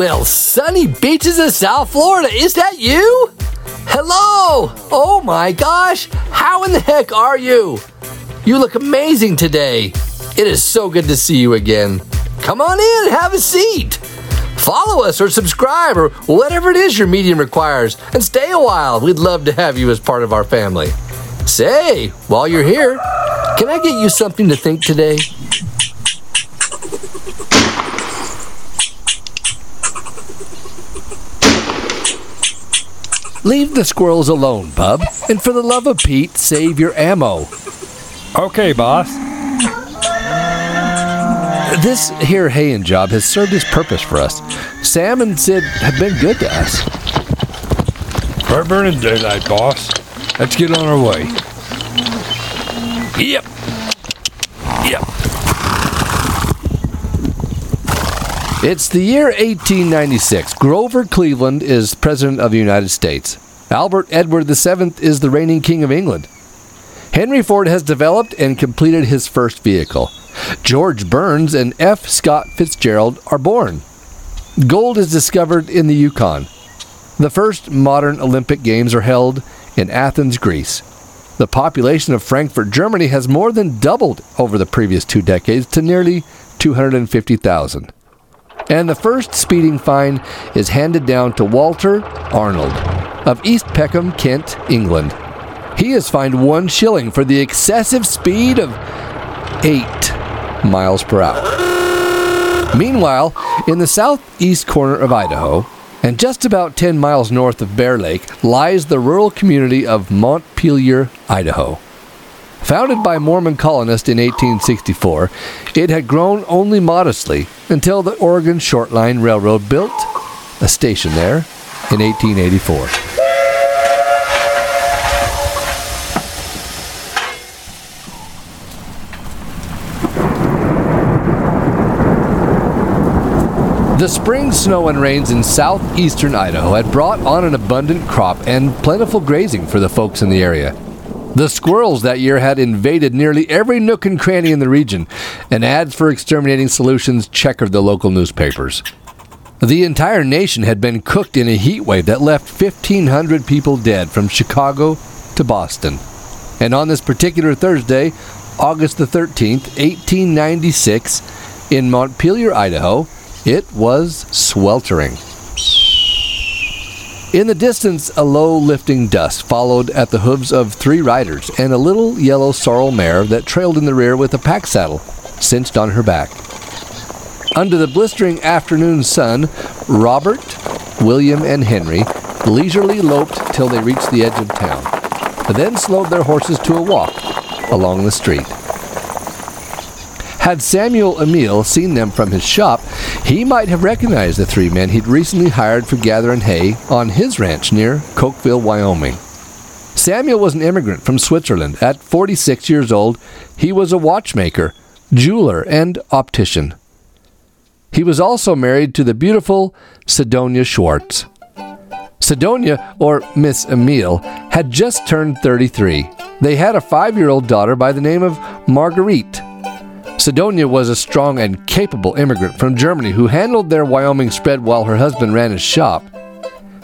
Well, sunny beaches of South Florida, is that you? Hello! Oh my gosh, how in the heck are you? You look amazing today. It is so good to see you again. Come on in, have a seat. Follow us or subscribe or whatever it is your medium requires, and stay a while. We'd love to have you as part of our family. Say, while you're here, can I get you something to think today? Leave the squirrels alone, bub, and for the love of Pete, save your ammo. Okay, boss. This here haying job has served its purpose for us. Sam and Sid have been good to us. We're burning daylight, boss. Let's get on our way. Yep. Yep. It's the year 1896. Grover Cleveland is President of the United States. Albert Edward VII is the reigning King of England. Henry Ford has developed and completed his first vehicle. George Burns and F. Scott Fitzgerald are born. Gold is discovered in the Yukon. The first modern Olympic Games are held in Athens, Greece. The population of Frankfurt, Germany has more than doubled over the previous 2 decades to nearly 250,000. And the first speeding fine is handed down to Walter Arnold of East Peckham, Kent, England. He is fined 1 shilling for the excessive speed of 8 miles per hour. Meanwhile, in the southeast corner of Idaho, and just about 10 miles north of Bear Lake, lies the rural community of Montpelier, Idaho. Founded by Mormon colonists in 1864, it had grown only modestly until the Oregon Short Line Railroad built a station there in 1884. The spring snow and rains in southeastern Idaho had brought on an abundant crop and plentiful grazing for the folks in the area. The squirrels that year had invaded nearly every nook and cranny in the region, and ads for exterminating solutions checkered the local newspapers. The entire nation had been cooked in a heat wave that left 1,500 people dead from Chicago to Boston. And on this particular Thursday, August the 13th, 1896, in Montpelier, Idaho, it was sweltering. In the distance, a low lifting dust followed at the hooves of 3 riders and a little yellow sorrel mare that trailed in the rear with a pack saddle cinched on her back. Under the blistering afternoon sun, Robert, William, and Henry leisurely loped till they reached the edge of town, then slowed their horses to a walk along the street. Had Samuel Emelle seen them from his shop, he might have recognized the 3 men he'd recently hired for gathering hay on his ranch near Cokeville, Wyoming. Samuel was an immigrant from Switzerland. At 46 years old, he was a watchmaker, jeweler, and optician. He was also married to the beautiful Sidonia Schwartz. Sidonia, or Miss Emelle, had just turned 33. They had a 5-year-old daughter by the name of Marguerite. Sidonia was a strong and capable immigrant from Germany who handled their Wyoming spread while her husband ran his shop.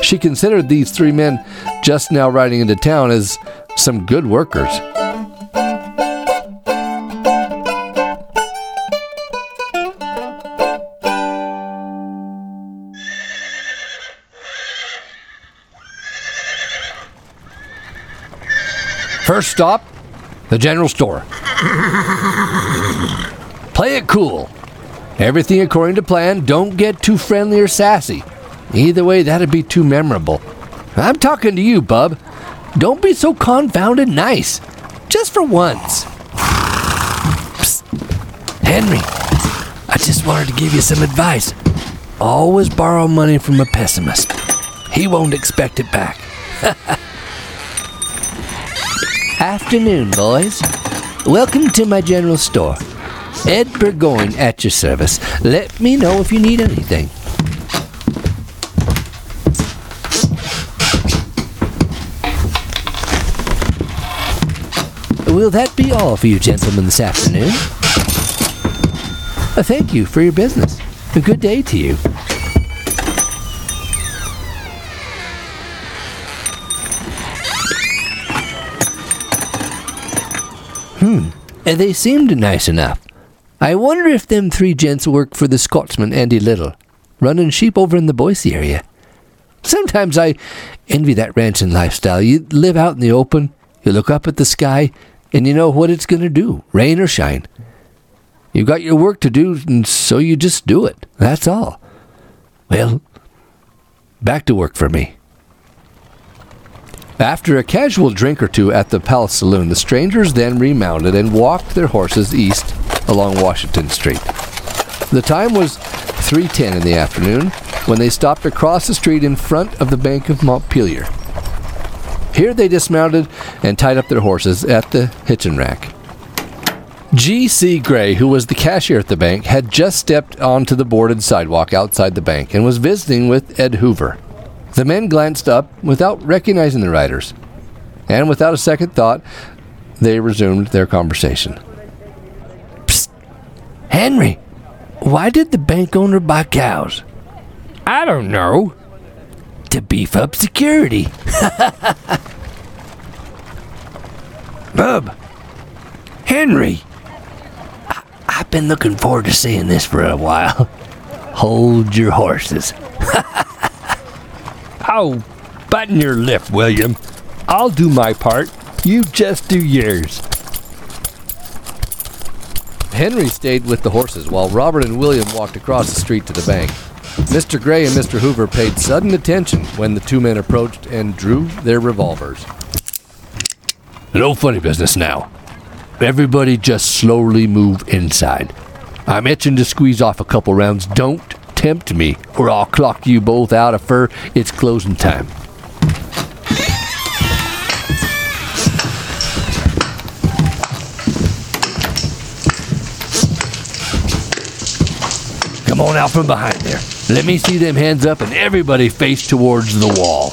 She considered these 3 men just now riding into town as some good workers. First stop, the general store. Play it cool. Everything according to plan. Don't get too friendly or sassy. Either way, that'd be too memorable. I'm talking to you, bub. Don't be so confounded nice. Just for once. Psst. Henry, I just wanted to give you some advice. Always borrow money from a pessimist. He won't expect it back. Afternoon, boys. Welcome to my general store. Ed Burgoyne at your service. Let me know if you need anything. Will that be all for you gentlemen this afternoon? Thank you for your business. A good day to you. And they seemed nice enough. I wonder if them three gents work for the Scotsman Andy Little, running sheep over in the Boise area. Sometimes I envy that ranching lifestyle. You live out in the open, you look up at the sky, and you know what it's going to do, rain or shine. You've got your work to do, and so you just do it. That's all. Well, back to work for me. After a casual drink or two at the Palace Saloon, the strangers then remounted and walked their horses east along Washington Street. The time was 3:10 in the afternoon when they stopped across the street in front of the Bank of Montpelier. Here they dismounted and tied up their horses at the hitching rack. G.C. Gray, who was the cashier at the bank, had just stepped onto the boarded sidewalk outside the bank and was visiting with Ed Hoover. The men glanced up without recognizing the riders, and without a second thought, they resumed their conversation. Psst! Henry, why did the bank owner buy cows? I don't know. To beef up security. Bub, Henry, I've been looking forward to seeing this for a while. Hold your horses. Oh, button your lip, William. I'll do my part. You just do yours. Henry stayed with the horses while Robert and William walked across the street to the bank. Mr. Gray and Mr. Hoover paid sudden attention when the two men approached and drew their revolvers. No funny business now. Everybody just slowly move inside. I'm itching to squeeze off a couple rounds. Don't tempt me, or I'll clock you both out of fur. It's closing time. Come on out from behind there. Let me see them hands up and everybody face towards the wall.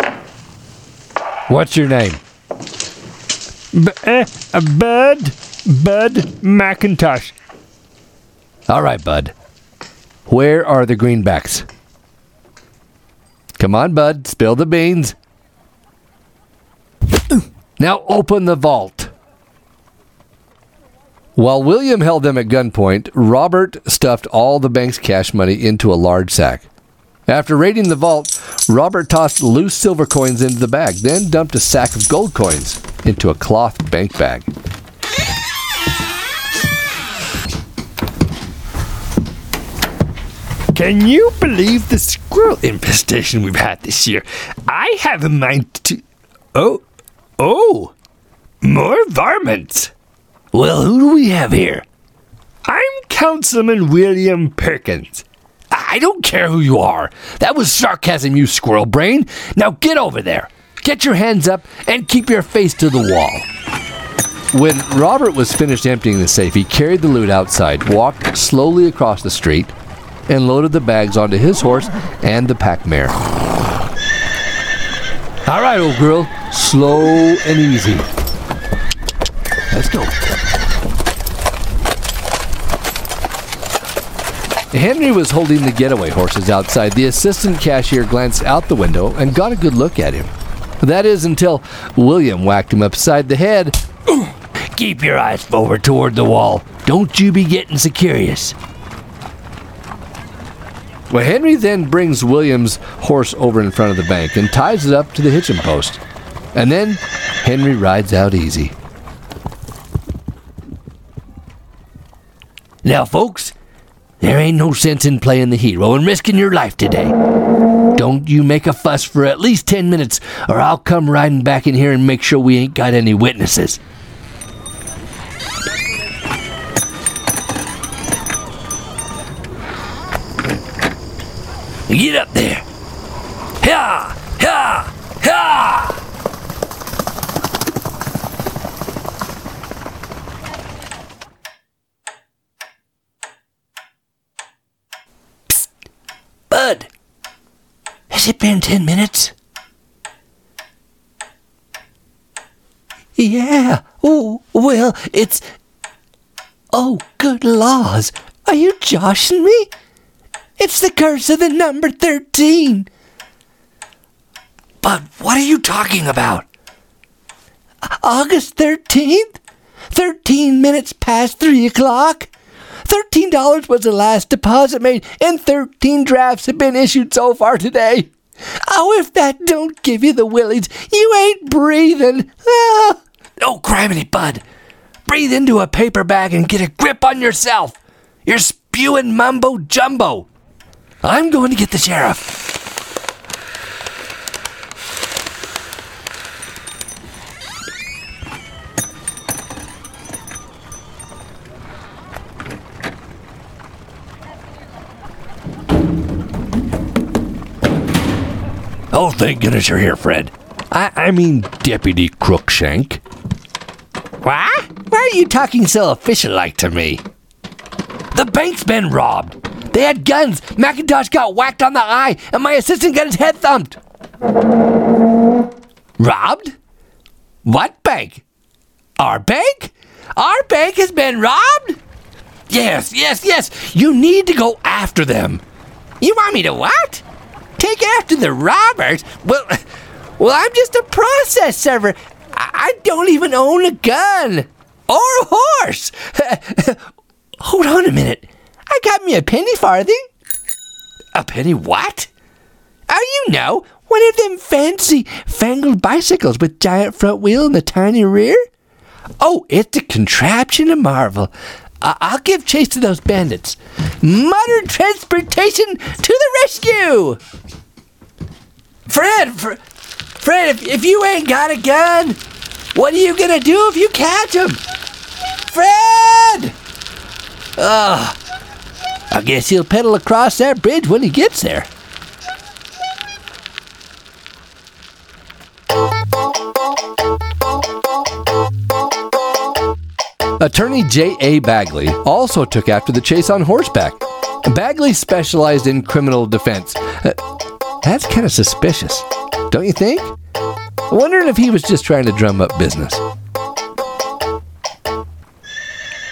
What's your name? Bud McIntosh. All right, Bud. Where are the greenbacks? Come on, Bud. Spill the beans. Now open the vault. While William held them at gunpoint, Robert stuffed all the bank's cash money into a large sack. After raiding the vault, Robert tossed loose silver coins into the bag, then dumped a sack of gold coins into a cloth bank bag. Can you believe the squirrel infestation we've had this year? I have a mind to... Oh, more varmints. Well, who do we have here? I'm Councilman William Perkins. I don't care who you are. That was sarcasm, you squirrel brain. Now get over there. Get your hands up and keep your face to the wall. When Robert was finished emptying the safe, he carried the loot outside, walked slowly across the street, and loaded the bags onto his horse and the pack mare. All right, old girl, slow and easy. Let's go. Henry was holding the getaway horses outside. The assistant cashier glanced out the window and got a good look at him. That is until William whacked him upside the head. Keep your eyes forward toward the wall. Don't you be getting so curious. Well, Henry then brings William's horse over in front of the bank and ties it up to the hitching post. And then Henry rides out easy. Now, folks, there ain't no sense in playing the hero and risking your life today. Don't you make a fuss for at least 10 minutes, or I'll come riding back in here and make sure we ain't got any witnesses. Get up there. Ha! Ha! Ha! Psst. Bud! Has it been 10 minutes? Yeah. Oh, well, it's... Oh, good laws. Are you joshing me? It's the curse of the number 13. But what are you talking about? August 13th? 13 minutes past 3 o'clock. $13 was the last deposit made, and 13 drafts have been issued so far today. Oh, if that don't give you the willies, you ain't breathing. Ah. Oh, criminy, Bud. Breathe into a paper bag and get a grip on yourself. You're spewing mumbo-jumbo. I'm going to get the sheriff. Oh, thank goodness you're here, Fred. I mean Deputy Crookshank. What? Why are you talking so official-like to me? The bank's been robbed. They had guns. McIntosh got whacked on the eye, and my assistant got his head thumped. Robbed? What bank? Our bank? Our bank has been robbed? Yes. You need to go after them. You want me to what? Take after the robbers? Well, I'm just a process server. I don't even own a gun or a horse. Hold on a minute. I got me a penny farthing. A penny what? Oh, you know, one of them fancy fangled bicycles with giant front wheel and a tiny rear. Oh, it's a contraption of marvel. I'll give chase to those bandits. Modern transportation to the rescue! Fred, if you ain't got a gun, what are you gonna do if you catch him? Fred! Ugh. I guess he'll pedal across that bridge when he gets there. Attorney J.A. Bagley also took after the chase on horseback. Bagley specialized in criminal defense. That's kind of suspicious, don't you think? I'm wondering if he was just trying to drum up business.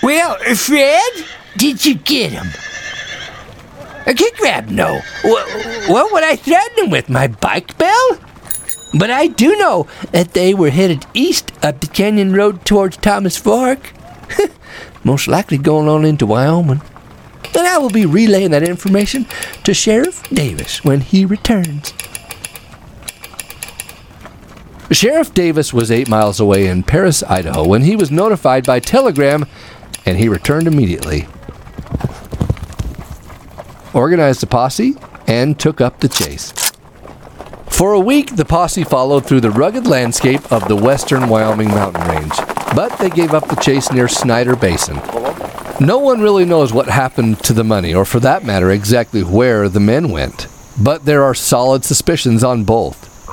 Well, Fred, did you get him? A kick grab, no. What would I threaten him with, my bike bell? But I do know that they were headed east up the canyon road towards Thomas Fork. Most likely going on into Wyoming. And I will be relaying that information to Sheriff Davis when he returns. Sheriff Davis was 8 miles away in Paris, Idaho, when he was notified by telegram, and he returned immediately. Organized a posse and took up the chase. For a week, the posse followed through the rugged landscape of the western Wyoming mountain range, but they gave up the chase near Snyder Basin. No one really knows what happened to the money, or for that matter, exactly where the men went, but there are solid suspicions on both.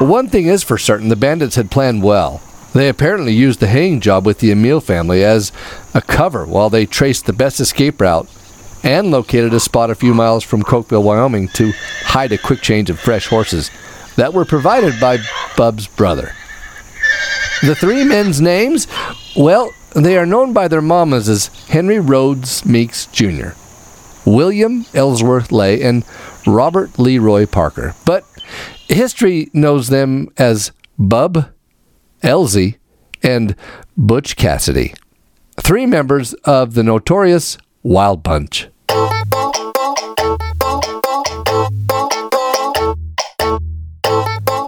One thing is for certain, the bandits had planned well. They apparently used the hanging job with the Emelle family as a cover while they traced the best escape route and located a spot a few miles from Cokeville, Wyoming to hide a quick change of fresh horses that were provided by Bub's brother. The three men's names, well, they are known by their mamas as Henry Rhodes Meeks Jr., William Ellsworth Lay, and Robert Leroy Parker. But history knows them as Bub, Elzy, and Butch Cassidy, three members of the notorious Wild Bunch.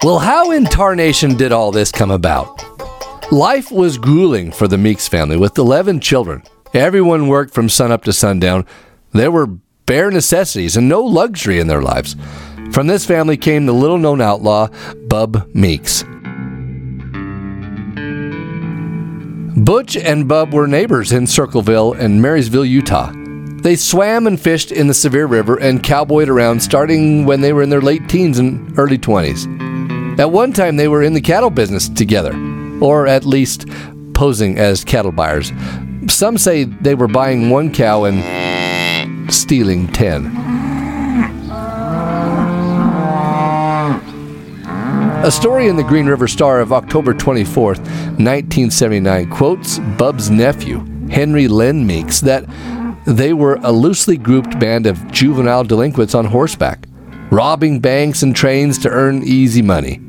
Well, how in tarnation did all this come about? Life was grueling for the Meeks family with 11 children. Everyone worked from sunup to sundown. There were bare necessities and no luxury in their lives. From this family came the little-known outlaw, Bub Meeks. Butch and Bub were neighbors in Circleville and Marysville, Utah. They swam and fished in the Sevier River and cowboyed around starting when they were in their late teens and early 20s. At one time, they were in the cattle business together, or at least posing as cattle buyers. Some say they were buying one cow and stealing 10. A story in the Green River Star of October 24th, 1979 quotes Bub's nephew, Henry Len Meeks, that they were a loosely grouped band of juvenile delinquents on horseback, robbing banks and trains to earn easy money.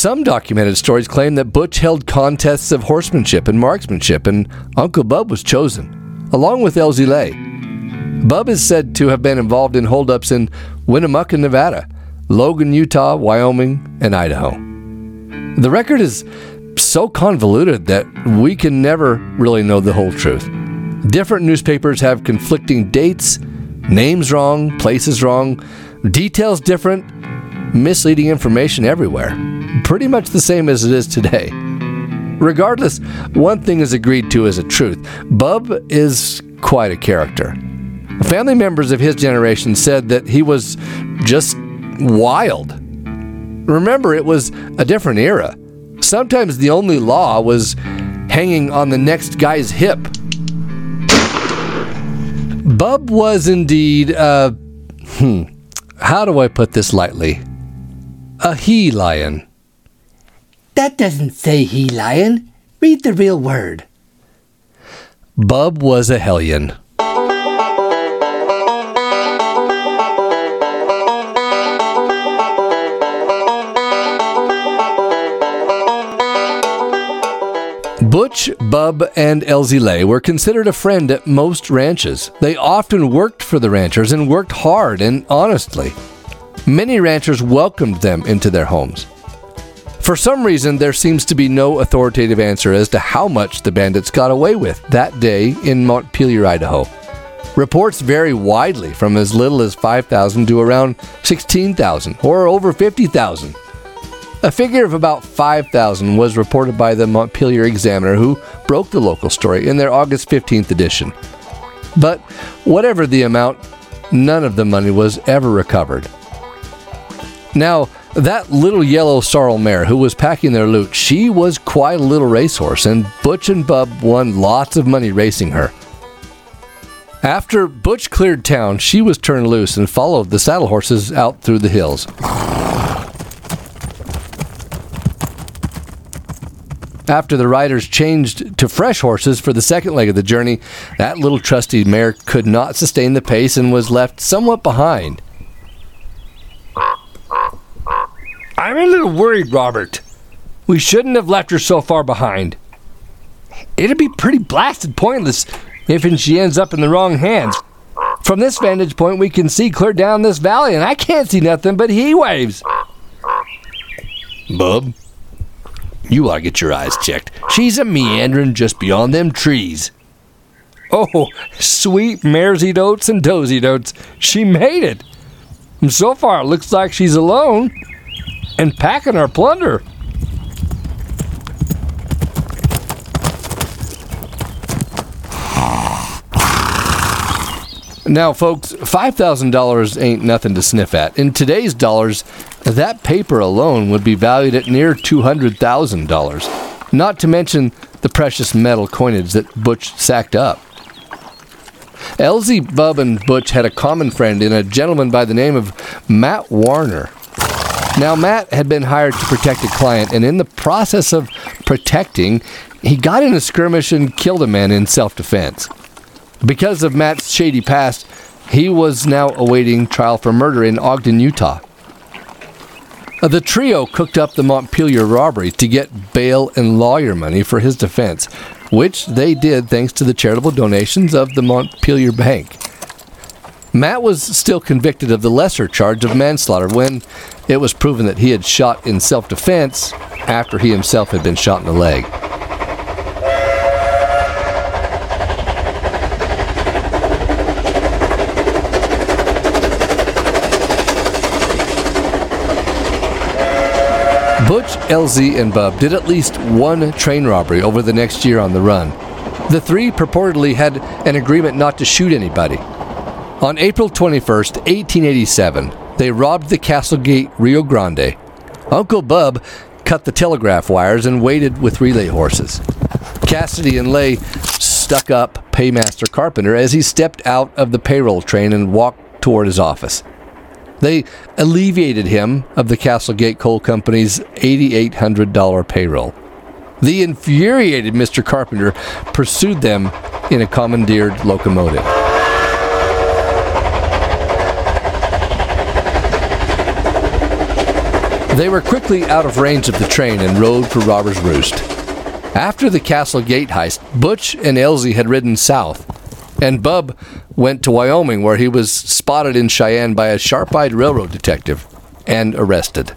Some documented stories claim that Butch held contests of horsemanship and marksmanship, and Uncle Bub was chosen, along with Elzy Lay. Bub is said to have been involved in holdups in Winnemucca, Nevada, Logan, Utah, Wyoming, and Idaho. The record is so convoluted that we can never really know the whole truth. Different newspapers have conflicting dates, names wrong, places wrong, details different, misleading information everywhere. Pretty much the same as it is today. Regardless, one thing is agreed to as a truth. Bub is quite a character. Family members of his generation said that he was just wild. Remember, it was a different era. Sometimes the only law was hanging on the next guy's hip. Bub was indeed, how do I put this lightly? A he-lion. That doesn't say he-lion. Read the real word. Bub was a hellion. Butch, Bub, and Elzy Lay were considered a friend at most ranches. They often worked for the ranchers and worked hard and honestly. Many ranchers welcomed them into their homes. For some reason, there seems to be no authoritative answer as to how much the bandits got away with that day in Montpelier, Idaho. Reports vary widely from as little as 5,000 to around 16,000 or over 50,000. A figure of about 5,000 was reported by the Montpelier Examiner, who broke the local story in their August 15th edition. But whatever the amount, none of the money was ever recovered. Now, that little yellow sorrel mare who was packing their loot, she was quite a little racehorse, and Butch and Bub won lots of money racing her. After Butch cleared town, she was turned loose and followed the saddle horses out through the hills. After the riders changed to fresh horses for the second leg of the journey, that little trusty mare could not sustain the pace and was left somewhat behind. I'm a little worried, Robert. We shouldn't have left her so far behind. It'd be pretty blasted pointless if she ends up in the wrong hands. From this vantage point, we can see clear down this valley, and I can't see nothing but heat waves. Bub? You ought to get your eyes checked. She's a meandering just beyond them trees. Oh, sweet maresy dotes and dozy dotes. She made it. And so far, it looks like she's alone and packing our plunder. Now, folks, $5,000 ain't nothing to sniff at. In today's dollars, that paper alone would be valued at near $200,000, not to mention the precious metal coinage that Butch sacked up. Elzy, Bub, and Butch had a common friend in a gentleman by the name of Matt Warner. Now, Matt had been hired to protect a client, and in the process of protecting, he got in a skirmish and killed a man in self-defense. Because of Matt's shady past, he was now awaiting trial for murder in Ogden, Utah. The trio cooked up the Montpelier robbery to get bail and lawyer money for his defense, which they did thanks to the charitable donations of the Montpelier Bank. Matt was still convicted of the lesser charge of manslaughter when it was proven that he had shot in self-defense after he himself had been shot in the leg. Butch, Elzy, and Bub did at least one train robbery over the next year on the run. The three purportedly had an agreement not to shoot anybody. On April 21st, 1887, they robbed the Castle Gate Rio Grande. Uncle Bub cut the telegraph wires and waited with relay horses. Cassidy and Lay stuck up paymaster Carpenter as he stepped out of the payroll train and walked toward his office. They alleviated him of the Castlegate Coal Company's $8,800 payroll. The infuriated Mr. Carpenter pursued them in a commandeered locomotive. They were quickly out of range of the train and rode for Robber's Roost. After the Castle Gate heist, Butch and Elzy had ridden south, and Bub went to Wyoming, where he was spotted in Cheyenne by a sharp-eyed railroad detective and arrested.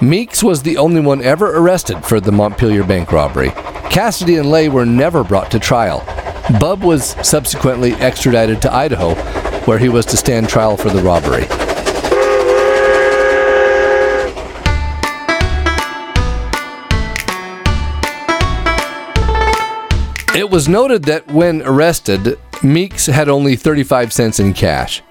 Meeks was the only one ever arrested for the Montpelier bank robbery. Cassidy and Lay were never brought to trial. Bub was subsequently extradited to Idaho, where he was to stand trial for the robbery. It was noted that when arrested, Meeks had only 35 cents in cash.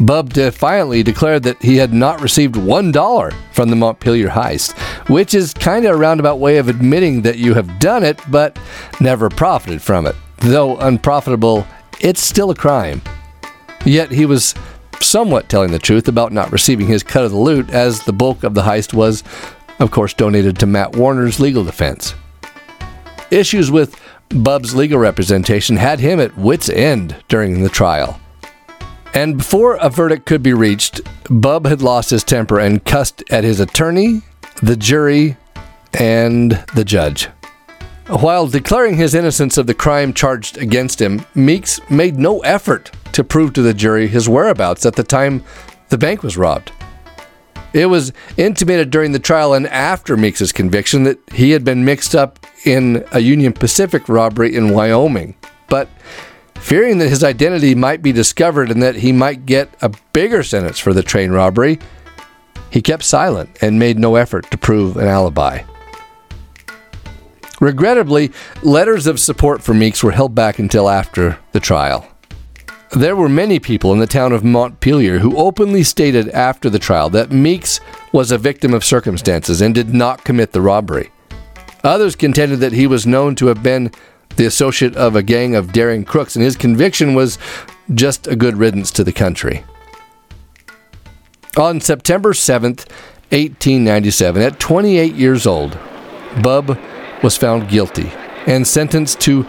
Bub defiantly declared that he had not received $1 from the Montpelier heist, which is kind of a roundabout way of admitting that you have done it, but never profited from it. Though unprofitable, it's still a crime. Yet he was somewhat telling the truth about not receiving his cut of the loot, as the bulk of the heist was, of course, donated to Matt Warner's legal defense. Issues with Bub's legal representation had him at wit's end during the trial. And before a verdict could be reached, Bub had lost his temper and cussed at his attorney, the jury, and the judge. While declaring his innocence of the crime charged against him, Meeks made no effort to prove to the jury his whereabouts at the time the bank was robbed. It was intimated during the trial and after Meeks' conviction that he had been mixed up in a Union Pacific robbery in Wyoming, but fearing that his identity might be discovered and that he might get a bigger sentence for the train robbery, he kept silent and made no effort to prove an alibi. Regrettably, letters of support for Meeks were held back until after the trial. There were many people in the town of Montpelier who openly stated after the trial that Meeks was a victim of circumstances and did not commit the robbery. Others contended that he was known to have been the associate of a gang of daring crooks, and his conviction was just a good riddance to the country. On September 7th, 1897, at 28 years old, Bub was found guilty and sentenced to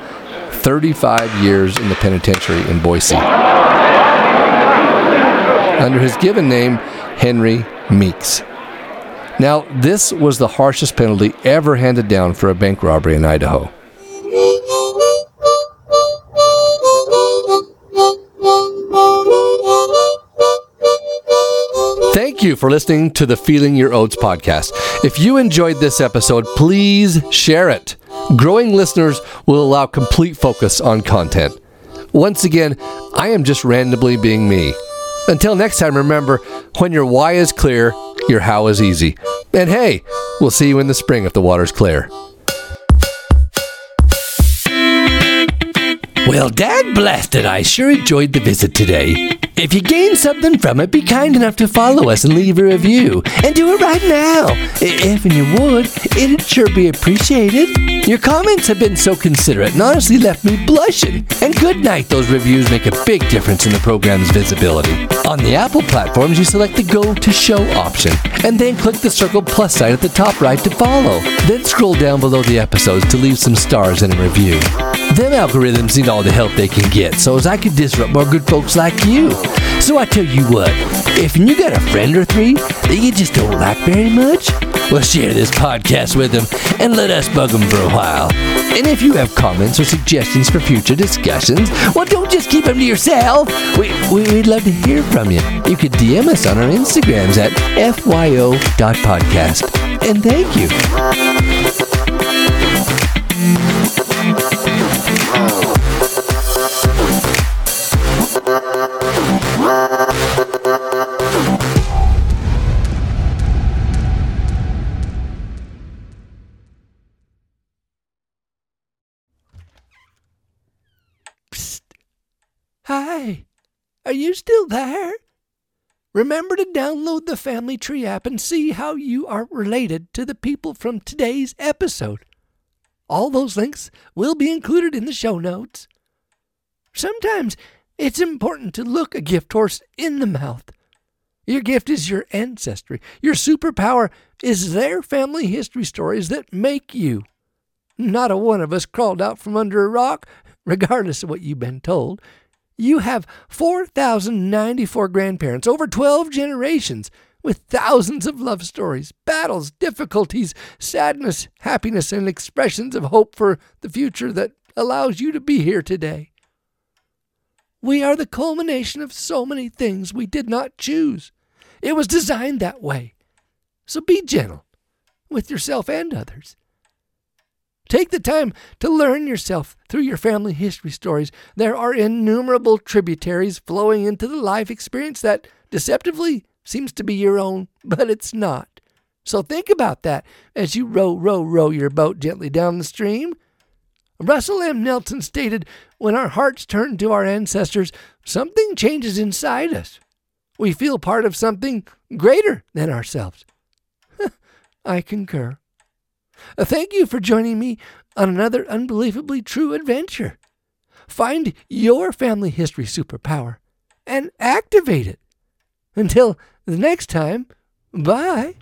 35 years in the penitentiary in Boise, under his given name, Henry Meeks. Now, this was the harshest penalty ever handed down for a bank robbery in Idaho. Thank you for listening to the Feeling Your Oats podcast. If you enjoyed this episode, please share it. Growing listeners will allow complete focus on content. Once again, I am just randomly being me. Until next time, remember, when your why is clear, your how is easy. And hey, we'll see you in the spring if the water's clear. Well, dad blessed it, I sure enjoyed the visit today. If you gained something from it, be kind enough to follow us and leave a review. And do it right now. If you would, it'd sure be appreciated. Your comments have been so considerate and honestly left me blushing. And good night, those reviews make a big difference in the program's visibility. On the Apple platforms, you select the Go to Show option, and then click the circle plus sign at the top right to follow. Then scroll down below the episodes to leave some stars and a review. Them algorithms need all the help they can get, so as I could disrupt more good folks like you. So I tell you what, if you got a friend or three that you just don't like very much, well, share this podcast with them and let us bug them for a while. And if you have comments or suggestions for future discussions, well, don't just keep them to yourself. We'd love to hear from you. You could DM us on our Instagrams at fyo.podcast. And thank you. Hi, are you still there? Remember to download the Family Tree app and see how you are related to the people from today's episode. All those links will be included in the show notes. Sometimes it's important to look a gift horse in the mouth. Your gift is your ancestry. Your superpower is their family history stories that make you. Not a one of us crawled out from under a rock, regardless of what you've been told. You have 4,094 grandparents, over 12 generations, with thousands of love stories, battles, difficulties, sadness, happiness, and expressions of hope for the future that allows you to be here today. We are the culmination of so many things we did not choose. It was designed that way. So be gentle with yourself and others. Take the time to learn yourself through your family history stories. There are innumerable tributaries flowing into the life experience that deceptively seems to be your own, but it's not. So think about that as you row your boat gently down the stream. Russell M. Nelson stated, "When our hearts turn to our ancestors, something changes inside us. We feel part of something greater than ourselves." I concur. Thank you for joining me on another unbelievably true adventure. Find your family history superpower and activate it. Until the next time, bye.